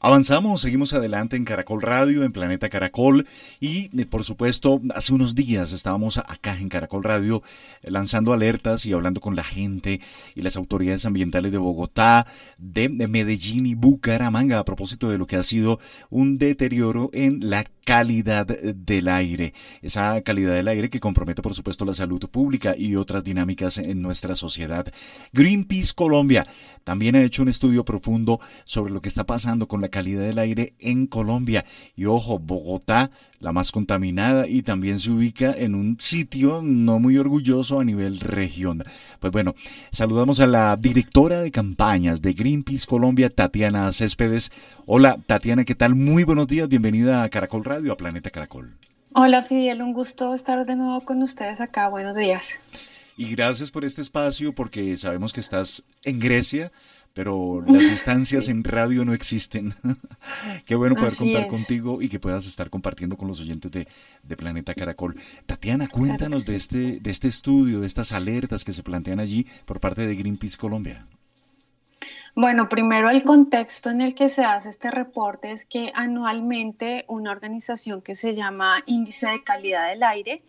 Avanzamos, seguimos adelante en Caracol Radio, en Planeta Caracol y, por supuesto, hace unos días estábamos acá en Caracol Radio lanzando alertas y hablando con la gente y las autoridades ambientales de Bogotá, de Medellín y Bucaramanga a propósito de lo que ha sido un deterioro en la calidad del aire. Esa calidad del aire que compromete, por supuesto, la salud pública y otras dinámicas en nuestra sociedad. Greenpeace Colombia también ha hecho un estudio profundo sobre lo que está pasando con la calidad del aire en Colombia. Y ojo, Bogotá, la más contaminada, y también se ubica en un sitio no muy orgulloso a nivel región. Pues bueno, saludamos a la directora de campañas de Greenpeace Colombia, Tatiana Céspedes. Hola, Tatiana, ¿qué tal? Muy buenos días, bienvenida a Caracol Radio. A Planeta Caracol. Hola Fidel, un gusto estar de nuevo con ustedes acá, buenos días. Y gracias por este espacio porque sabemos que estás en Grecia, pero las distancias sí. En radio no existen. Qué bueno poder contar contigo y que puedas estar compartiendo con los oyentes de Planeta Caracol. Tatiana, cuéntanos de este estudio, de estas alertas que se plantean allí por parte de Greenpeace Colombia. Bueno, primero el contexto en el que se hace este reporte es que anualmente una organización que se llama Índice de Calidad del Aire,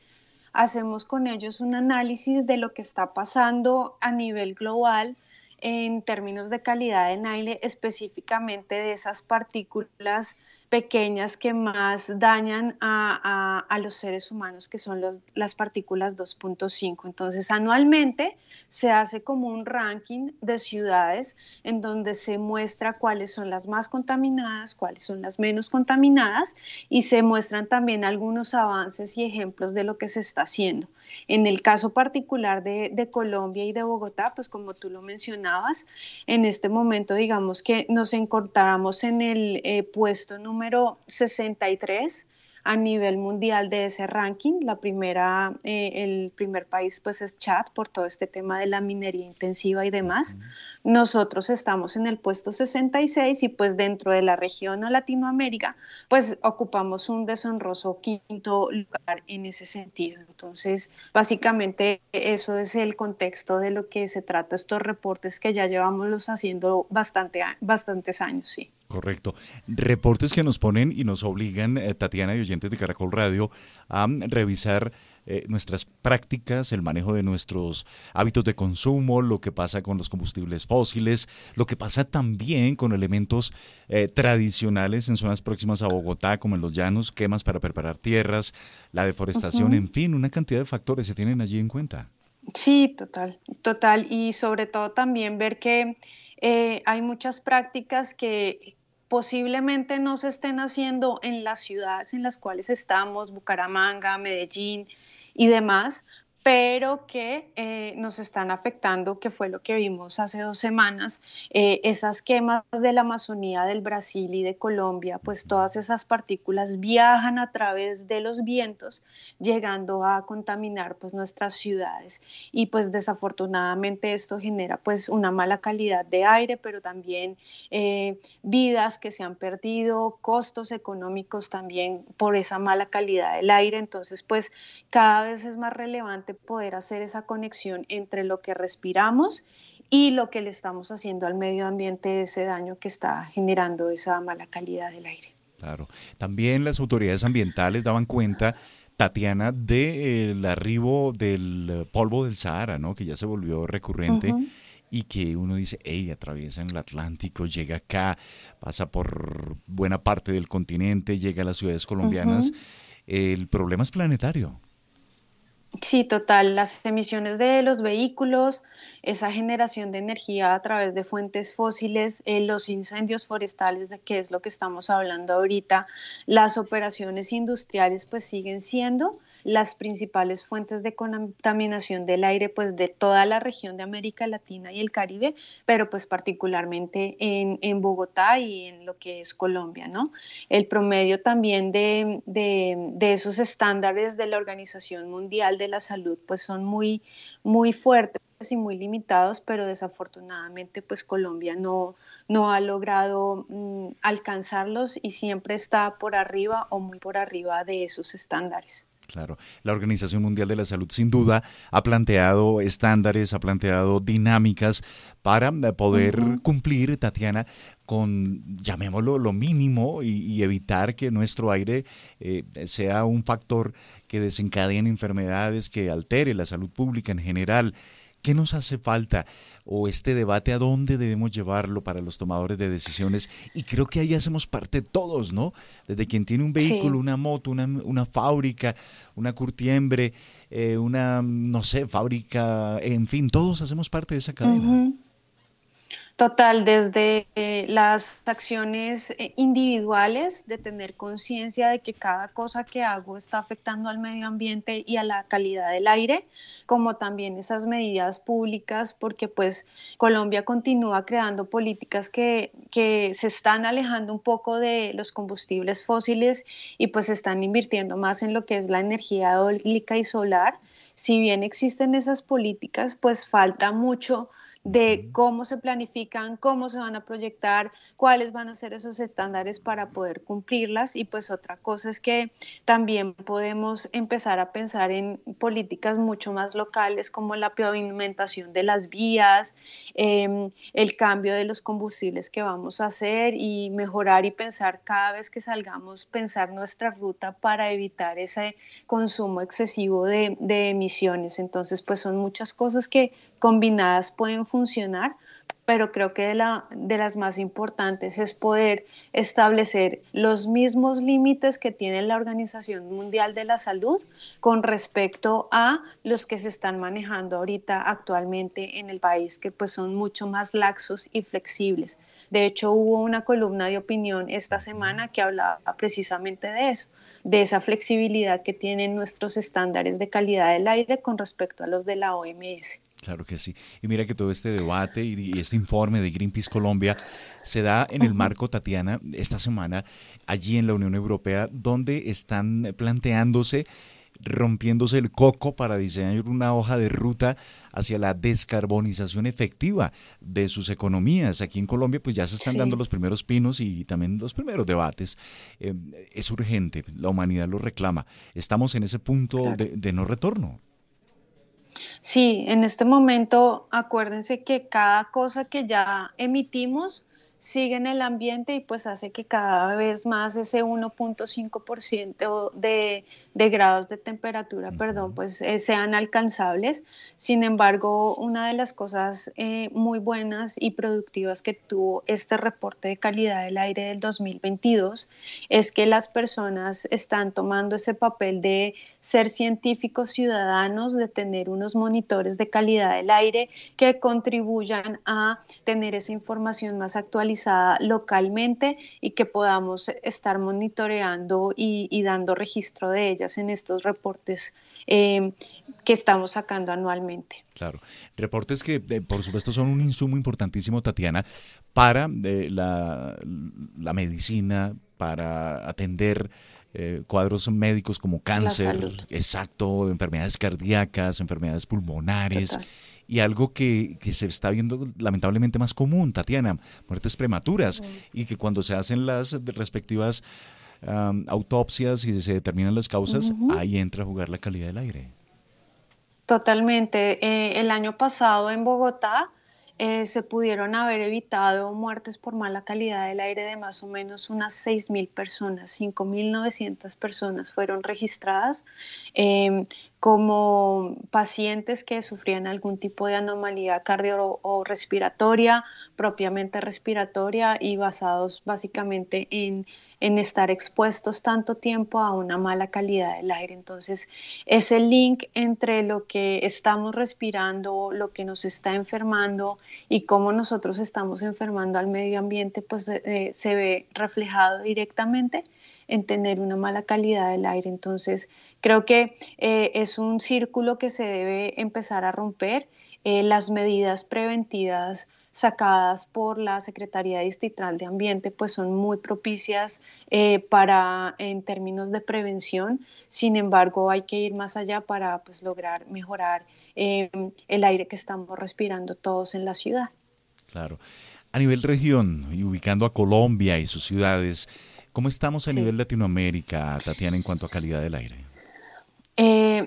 hacemos con ellos un análisis de lo que está pasando a nivel global en términos de calidad del aire, específicamente de esas partículas pequeñas que más dañan a los seres humanos, que son las partículas 2.5. Entonces, anualmente se hace como un ranking de ciudades en donde se muestra cuáles son las más contaminadas, cuáles son las menos contaminadas, y se muestran también algunos avances y ejemplos de lo que se está haciendo. En el caso particular de Colombia y de Bogotá, pues como tú lo mencionabas, en este momento digamos que nos encontramos en el puesto número 63 a nivel mundial de ese ranking. El primer país pues es Chad por todo este tema de la minería intensiva y demás. Nosotros estamos en el puesto 66 y pues dentro de la región o Latinoamérica pues ocupamos un deshonroso quinto lugar en ese sentido. Entonces básicamente eso es el contexto de lo que se trata estos reportes que ya llevamos los haciendo bastantes años, sí. Correcto. Reportes que nos ponen y nos obligan, Tatiana y oyentes de Caracol Radio, a revisar nuestras prácticas, el manejo de nuestros hábitos de consumo, lo que pasa con los combustibles fósiles, lo que pasa también con elementos tradicionales en zonas próximas a Bogotá, como en los llanos, quemas para preparar tierras, la deforestación, en fin, una cantidad de factores se tienen allí en cuenta. Sí, total. Y sobre todo también ver que hay muchas prácticas que posiblemente no se estén haciendo en las ciudades en las cuales estamos, Bucaramanga, Medellín y demás, pero que nos están afectando, que fue lo que vimos hace 2 semanas, esas quemas de la Amazonía, del Brasil y de Colombia, pues todas esas partículas viajan a través de los vientos, llegando a contaminar pues nuestras ciudades y pues desafortunadamente esto genera pues una mala calidad de aire, pero también vidas que se han perdido, costos económicos también por esa mala calidad del aire. Entonces pues cada vez es más relevante poder hacer esa conexión entre lo que respiramos y lo que le estamos haciendo al medio ambiente de ese daño que está generando esa mala calidad del aire. Claro. También las autoridades ambientales daban cuenta, Tatiana, del arribo del polvo del Sahara, ¿no? Que ya se volvió recurrente. Uh-huh. Y que uno dice, hey, atraviesan el Atlántico, llega acá, pasa por buena parte del continente, llega a las ciudades colombianas. Uh-huh. El problema es planetario. Sí, total. Las emisiones de los vehículos, esa generación de energía a través de fuentes fósiles, los incendios forestales, de que es lo que estamos hablando ahorita, las operaciones industriales pues siguen siendo las principales fuentes de contaminación del aire pues, de toda la región de América Latina y el Caribe, pero pues, particularmente en Bogotá y en lo que es Colombia, ¿no? El promedio también de esos estándares de la Organización Mundial de la Salud pues, son muy, muy fuertes y muy limitados, pero desafortunadamente pues Colombia no ha logrado alcanzarlos y siempre está por arriba o muy por arriba de esos estándares. Claro, la Organización Mundial de la Salud sin duda ha planteado estándares, ha planteado dinámicas para poder cumplir, Tatiana, con, llamémoslo, lo mínimo y evitar que nuestro aire sea un factor que desencadene enfermedades, que altere la salud pública en general. ¿Qué nos hace falta? O este debate, ¿a dónde debemos llevarlo para los tomadores de decisiones? Y creo que ahí hacemos parte todos, ¿no? Desde quien tiene un vehículo, sí, una moto, una fábrica, una curtiembre, una, no sé, fábrica, en fin, todos hacemos parte de esa cadena. Uh-huh. Total, desde las acciones individuales de tener conciencia de que cada cosa que hago está afectando al medio ambiente y a la calidad del aire, como también esas medidas públicas, porque pues Colombia continúa creando políticas que se están alejando un poco de los combustibles fósiles y pues se están invirtiendo más en lo que es la energía eólica y solar. Si bien existen esas políticas, pues falta mucho de cómo se planifican, cómo se van a proyectar, cuáles van a ser esos estándares para poder cumplirlas. Y pues otra cosa es que también podemos empezar a pensar en políticas mucho más locales como la pavimentación de las vías, el cambio de los combustibles que vamos a hacer y mejorar y pensar cada vez que salgamos, pensar nuestra ruta para evitar ese consumo excesivo de emisiones. Entonces pues son muchas cosas que combinadas pueden funcionar, pero creo que de las más importantes es poder establecer los mismos límites que tiene la Organización Mundial de la Salud con respecto a los que se están manejando ahorita actualmente en el país, que pues son mucho más laxos y flexibles. De hecho, hubo una columna de opinión esta semana que hablaba precisamente de eso, de esa flexibilidad que tienen nuestros estándares de calidad del aire con respecto a los de la OMS. Claro que sí. Y mira que todo este debate y este informe de Greenpeace Colombia se da en el marco, Tatiana, esta semana, allí en la Unión Europea, donde están planteándose, rompiéndose el coco para diseñar una hoja de ruta hacia la descarbonización efectiva de sus economías. Aquí en Colombia pues ya se están dando los primeros pinos y también los primeros debates. Es urgente, la humanidad lo reclama. Estamos en ese punto de no retorno. Sí, en este momento acuérdense que cada cosa que ya emitimos sigue en el ambiente y pues hace que cada vez más ese 1.5% de grados de temperatura, pues sean alcanzables. Sin embargo, una de las cosas muy buenas y productivas que tuvo este reporte de calidad del aire del 2022 es que las personas están tomando ese papel de ser científicos ciudadanos, de tener unos monitores de calidad del aire que contribuyan a tener esa información más actualizada localmente y que podamos estar monitoreando y dando registro de ellas en estos reportes que estamos sacando anualmente. Claro, reportes que por supuesto son un insumo importantísimo, Tatiana, para la medicina, para atender cuadros médicos como cáncer, exacto, enfermedades cardíacas, enfermedades pulmonares. Total. Y algo que se está viendo lamentablemente más común, Tatiana, muertes prematuras, y que cuando se hacen las respectivas autopsias y se determinan las causas, ahí entra a jugar la calidad del aire. Totalmente. El año pasado en Bogotá se pudieron haber evitado muertes por mala calidad del aire de más o menos unas 6.000 personas, 5.900 personas fueron registradas como pacientes que sufrían algún tipo de anomalía cardio o respiratoria, propiamente respiratoria y basados básicamente en estar expuestos tanto tiempo a una mala calidad del aire. Entonces, ese link entre lo que estamos respirando, lo que nos está enfermando y cómo nosotros estamos enfermando al medio ambiente, pues se ve reflejado directamente en tener una mala calidad del aire. Entonces, creo que es un círculo que se debe empezar a romper. Las medidas preventivas sacadas por la Secretaría Distrital de Ambiente pues son muy propicias en términos de prevención. Sin embargo, hay que ir más allá para pues, lograr mejorar el aire que estamos respirando todos en la ciudad. Claro. A nivel región y ubicando a Colombia y sus ciudades, ¿cómo estamos a nivel Latinoamérica, Tatiana, en cuanto a calidad del aire?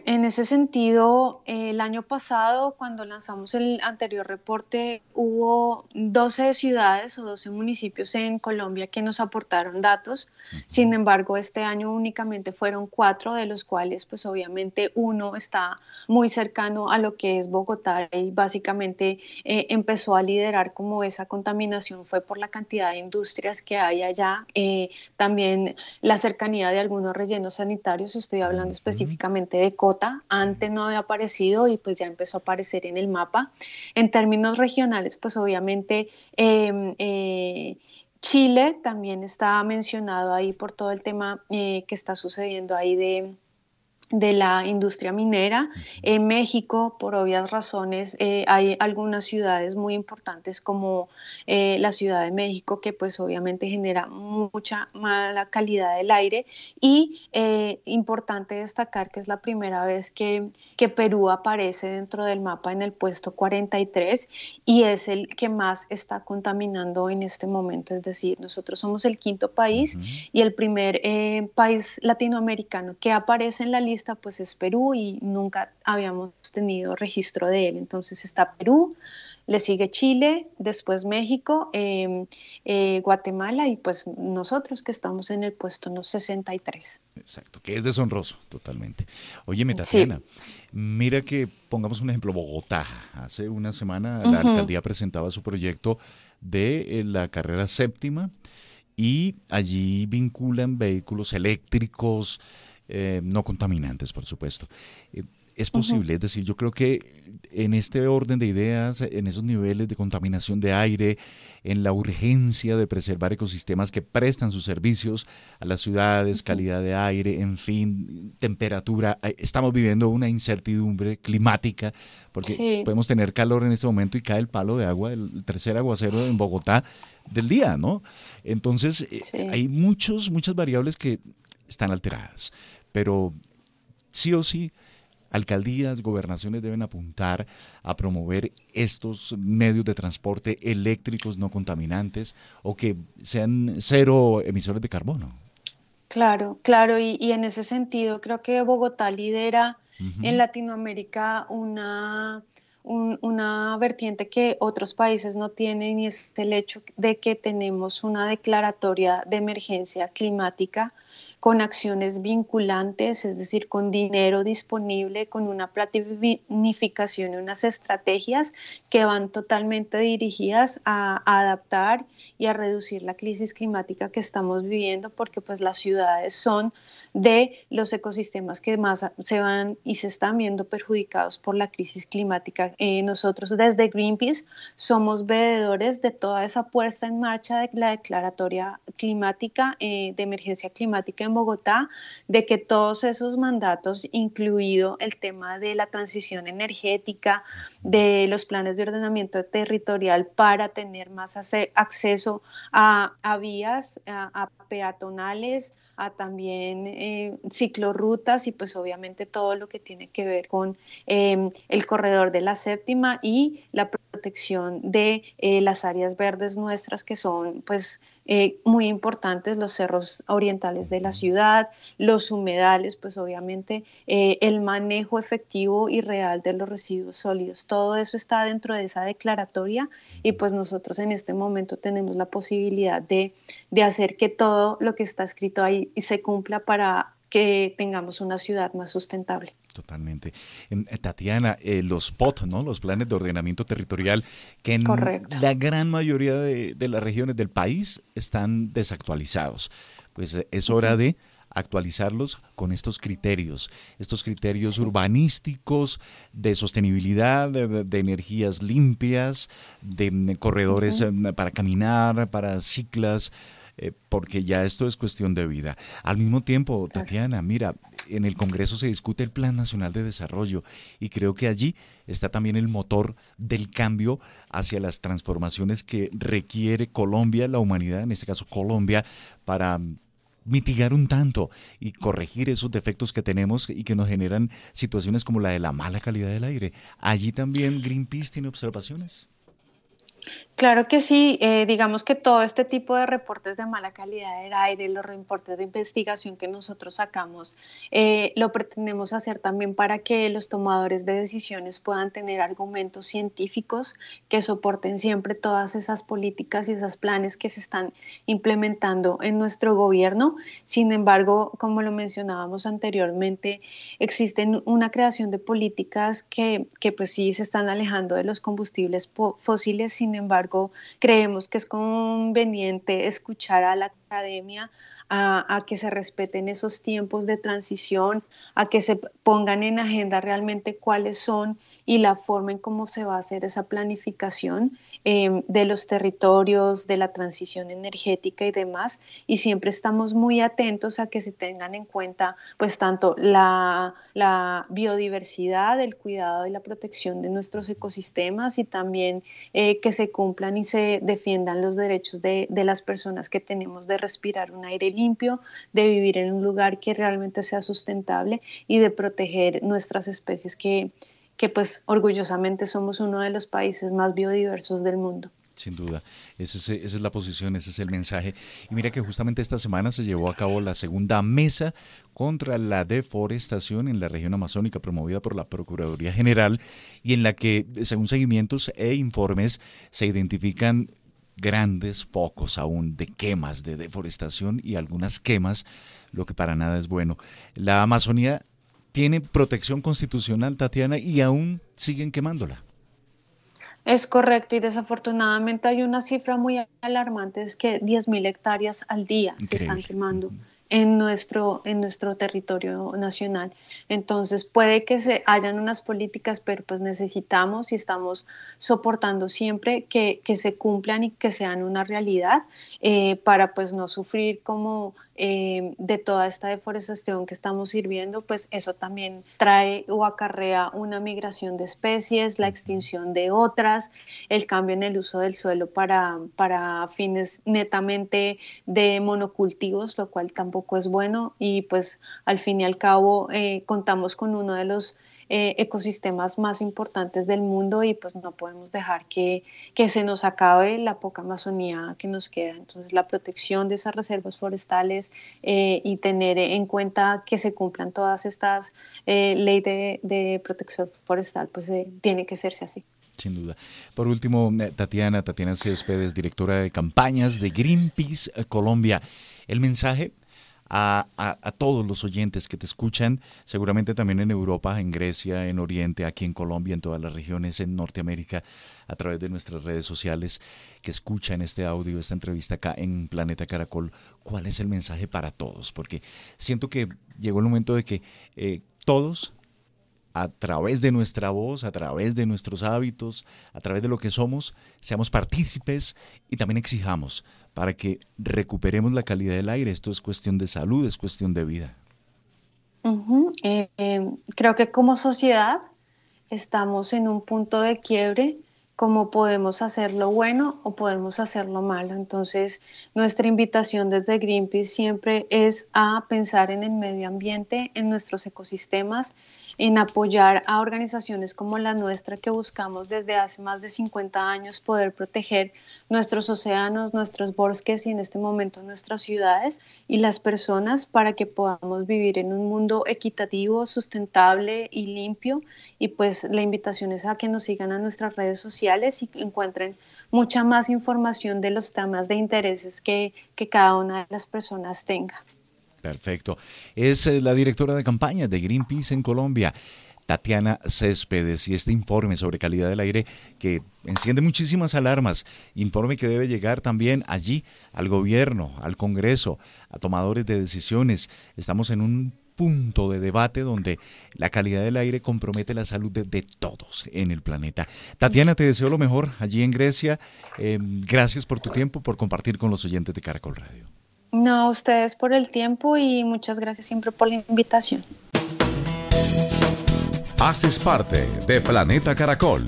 En ese sentido, el año pasado, cuando lanzamos el anterior reporte, hubo 12 ciudades o 12 municipios en Colombia que nos aportaron datos. Sin embargo, este año únicamente fueron 4, de los cuales, pues obviamente, uno está muy cercano a lo que es Bogotá y básicamente empezó a liderar como esa contaminación fue por la cantidad de industrias que hay allá. También la cercanía de algunos rellenos sanitarios, estoy hablando específicamente de Cota, antes no había aparecido y pues ya empezó a aparecer en el mapa. En términos regionales, pues obviamente Chile también está mencionado ahí por todo el tema que está sucediendo ahí de la industria minera. En México, por obvias razones, hay algunas ciudades muy importantes como la Ciudad de México, que pues obviamente genera mucha mala calidad del aire, y importante destacar que es la primera vez que Perú aparece dentro del mapa en el puesto 43 y es el que más está contaminando en este momento. Es decir, nosotros somos el 5º país y el primer país latinoamericano que aparece en la lista pues es Perú y nunca habíamos tenido registro de él. Entonces está Perú, le sigue Chile, después México, Guatemala y pues nosotros que estamos en el puesto 63. Exacto, que es deshonroso totalmente. Óyeme, Tatiana, mira que pongamos un ejemplo, Bogotá. Hace una semana la alcaldía presentaba su proyecto de la carrera séptima y allí vinculan vehículos eléctricos, no contaminantes, por supuesto. Es posible, es decir, yo creo que en este orden de ideas, en esos niveles de contaminación de aire, en la urgencia de preservar ecosistemas que prestan sus servicios a las ciudades, calidad de aire, en fin, temperatura, estamos viviendo una incertidumbre climática, porque podemos tener calor en este momento y cae el palo de agua, el tercer aguacero en Bogotá del día, ¿no? Entonces, hay muchas variables que están alteradas, pero sí o sí, alcaldías, gobernaciones deben apuntar a promover estos medios de transporte eléctricos no contaminantes o que sean cero emisores de carbono. Claro, claro, y en ese sentido creo que Bogotá lidera en Latinoamérica una vertiente que otros países no tienen, y es el hecho de que tenemos una declaratoria de emergencia climática con acciones vinculantes, es decir, con dinero disponible, con una planificación y unas estrategias que van totalmente dirigidas a adaptar y a reducir la crisis climática que estamos viviendo, porque pues las ciudades son de los ecosistemas que más se van y se están viendo perjudicados por la crisis climática. Nosotros desde Greenpeace somos veedores de toda esa puesta en marcha de la declaratoria climática, de emergencia climática en Bogotá, de que todos esos mandatos, incluido el tema de la transición energética, de los planes de ordenamiento territorial para tener más acceso a vías, a peatonales, a también ciclorrutas y pues obviamente todo lo que tiene que ver con el corredor de la séptima y la protección de las áreas verdes nuestras que son pues muy importantes, los cerros orientales de la ciudad, los humedales, pues obviamente el manejo efectivo y real de los residuos sólidos. Todo eso está dentro de esa declaratoria y pues nosotros en este momento tenemos la posibilidad de hacer que todo lo que está escrito ahí se cumpla para que tengamos una ciudad más sustentable. Totalmente. Tatiana, los POT, ¿no? Los planes de ordenamiento territorial, que en la gran mayoría de las regiones del país están desactualizados. Pues es hora de actualizarlos con estos criterios urbanísticos de sostenibilidad, de energías limpias, de corredores para caminar, para ciclas, porque ya esto es cuestión de vida. Al mismo tiempo, Tatiana, mira, en el Congreso se discute el Plan Nacional de Desarrollo y creo que allí está también el motor del cambio hacia las transformaciones que requiere Colombia, la humanidad, en este caso Colombia, para mitigar un tanto y corregir esos defectos que tenemos y que nos generan situaciones como la de la mala calidad del aire. ¿Allí también Greenpeace tiene observaciones? Claro que sí, digamos que todo este tipo de reportes de mala calidad del aire, los reportes de investigación que nosotros sacamos, lo pretendemos hacer también para que los tomadores de decisiones puedan tener argumentos científicos que soporten siempre todas esas políticas y esos planes que se están implementando en nuestro gobierno. Sin embargo, como lo mencionábamos anteriormente, existen una creación de políticas que pues sí se están alejando de los combustibles fósiles. Sin embargo, creemos que es conveniente escuchar a la academia, a que se respeten esos tiempos de transición, a que se pongan en agenda realmente cuáles son y la forma en cómo se va a hacer esa planificación de los territorios, de la transición energética y demás. Y siempre estamos muy atentos a que se tengan en cuenta pues tanto la biodiversidad, el cuidado y la protección de nuestros ecosistemas y también que se cumplan y se defiendan los derechos de las personas que tenemos de respirar un aire limpio, de vivir en un lugar que realmente sea sustentable y de proteger nuestras especies que pues orgullosamente somos uno de los países más biodiversos del mundo. Sin duda, esa es la posición, ese es el mensaje. Y mira que justamente esta semana se llevó a cabo la segunda mesa contra la deforestación en la región amazónica promovida por la Procuraduría General y en la que, según seguimientos e informes, se identifican grandes focos aún de quemas, de deforestación y algunas quemas, lo que para nada es bueno. La Amazonía tiene protección constitucional, Tatiana, y aún siguen quemándola. Es correcto, y desafortunadamente hay una cifra muy alarmante, es que 10.000 hectáreas al día se están quemando en nuestro territorio nacional. Entonces puede que se hayan unas políticas, pero pues necesitamos y estamos soportando siempre que se cumplan y que sean una realidad para pues no sufrir como de toda esta deforestación que estamos sirviendo, pues eso también trae o acarrea una migración de especies, la extinción de otras, el cambio en el uso del suelo para fines netamente de monocultivos, lo cual tampoco es bueno y pues al fin y al cabo contamos con uno de los ecosistemas más importantes del mundo y pues no podemos dejar que se nos acabe la poca Amazonía que nos queda. Entonces la protección de esas reservas forestales y tener en cuenta que se cumplan todas estas leyes de protección forestal, pues tiene que hacerse así. Sin duda. Por último, Tatiana Céspedes, directora de campañas de Greenpeace Colombia. El mensaje a todos los oyentes que te escuchan, seguramente también en Europa, en Grecia, en Oriente, aquí en Colombia, en todas las regiones, en Norteamérica, a través de nuestras redes sociales, que escuchan este audio, esta entrevista acá en Planeta Caracol. ¿Cuál es el mensaje para todos? Porque siento que llegó el momento de que todos, a través de nuestra voz, a través de nuestros hábitos, a través de lo que somos, seamos partícipes y también exijamos para que recuperemos la calidad del aire. Esto es cuestión de salud, es cuestión de vida. Creo que como sociedad estamos en un punto de quiebre, como podemos hacer lo bueno o podemos hacer lo malo. Entonces, nuestra invitación desde Greenpeace siempre es a pensar en el medio ambiente, en nuestros ecosistemas, en apoyar a organizaciones como la nuestra que buscamos desde hace más de 50 años poder proteger nuestros océanos, nuestros bosques y en este momento nuestras ciudades y las personas para que podamos vivir en un mundo equitativo, sustentable y limpio. Y pues la invitación es a que nos sigan a nuestras redes sociales y que encuentren mucha más información de los temas de intereses que cada una de las personas tenga. Perfecto. Es la directora de campaña de Greenpeace en Colombia, Tatiana Céspedes, y este informe sobre calidad del aire que enciende muchísimas alarmas, informe que debe llegar también allí al gobierno, al Congreso, a tomadores de decisiones. Estamos en un punto de debate donde la calidad del aire compromete la salud de todos en el planeta. Tatiana, te deseo lo mejor allí en Grecia. Gracias por tu tiempo, por compartir con los oyentes de Caracol Radio. No, a ustedes por el tiempo y muchas gracias siempre por la invitación. Haces parte de Planeta Caracol.